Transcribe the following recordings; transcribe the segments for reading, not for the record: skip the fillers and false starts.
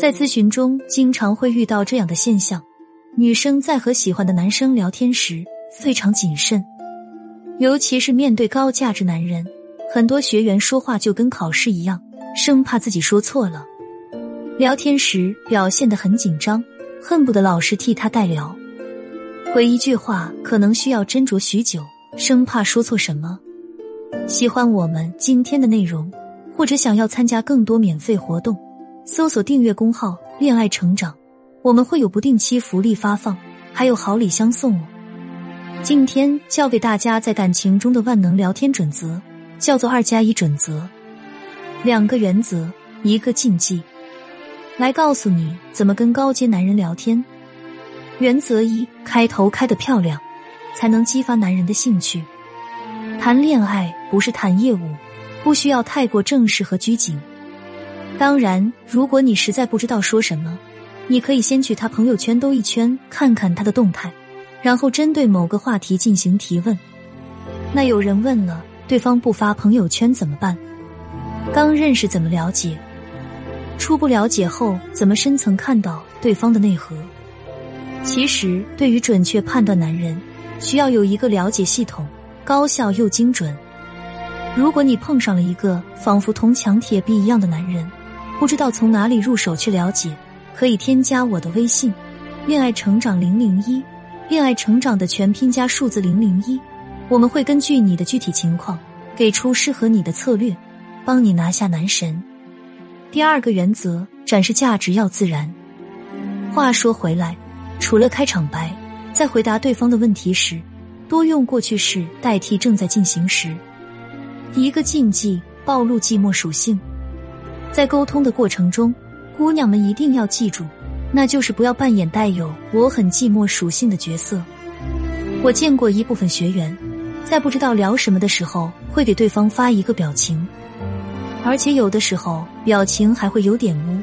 在咨询中经常会遇到这样的现象，女生在和喜欢的男生聊天时非常谨慎，尤其是面对高价值男人，很多学员说话就跟考试一样，生怕自己说错了。聊天时表现得很紧张，恨不得老师替他代聊，回一句话可能需要斟酌许久，生怕说错什么。喜欢我们今天的内容，或者想要参加更多免费活动，搜索订阅公号恋爱成长，我们会有不定期福利发放，还有好礼相送哦。今天教给大家在感情中的万能聊天准则，叫做2+1准则，2个原则，1个禁忌，来告诉你怎么跟高阶男人聊天。原则1，开头开得漂亮，才能激发男人的兴趣。谈恋爱不是谈业务，不需要太过正式和拘谨。当然，如果你实在不知道说什么，你可以先去他朋友圈兜一圈，看看他的动态，然后针对某个话题进行提问。那有人问了，对方不发朋友圈怎么办？刚认识怎么了解？初步了解后怎么深层看到对方的内核？其实对于准确判断男人，需要有一个了解系统，高效又精准。如果你碰上了一个仿佛铜墙铁壁一样的男人，不知道从哪里入手去了解，可以添加我的微信恋爱成长001，恋爱成长的全拼加数字001，我们会根据你的具体情况给出适合你的策略，帮你拿下男神。第2个原则，展示价值要自然。话说回来，除了开场白，在回答对方的问题时，多用过去式代替正在进行时。1个禁忌，暴露寂寞属性。在沟通的过程中，姑娘们一定要记住，那就是不要扮演带有我很寂寞属性的角色。我见过一部分学员，在不知道聊什么的时候，会给对方发一个表情，而且有的时候表情还会有点污，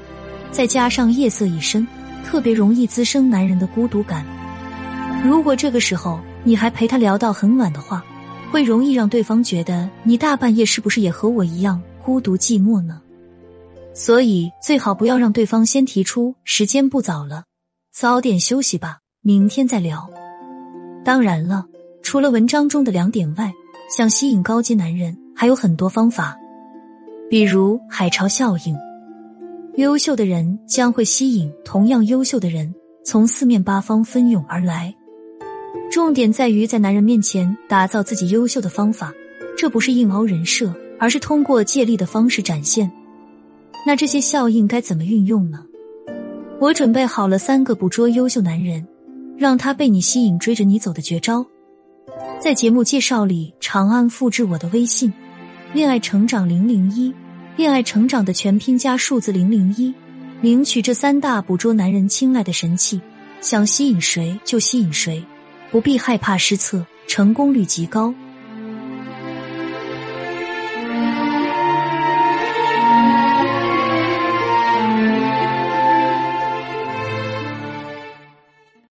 再加上夜色已深，特别容易滋生男人的孤独感。如果这个时候你还陪他聊到很晚的话，会容易让对方觉得你大半夜是不是也和我一样孤独寂寞呢？所以最好不要让对方先提出时间不早了，早点休息吧，明天再聊。当然了，除了文章中的2点外，想吸引高阶男人还有很多方法，比如海潮效应。优秀的人将会吸引同样优秀的人，从4面8方奔涌而来。重点在于在男人面前打造自己优秀的方法，这不是硬凹人设，而是通过借力的方式展现。那这些效应该怎么运用呢？我准备好了3个捕捉优秀男人，让他被你吸引追着你走的绝招。在节目介绍里长按复制我的微信恋爱成长001，恋爱成长的全拼加数字001，领取这3大捕捉男人青睐的神器，想吸引谁就吸引谁，不必害怕失策，成功率极高。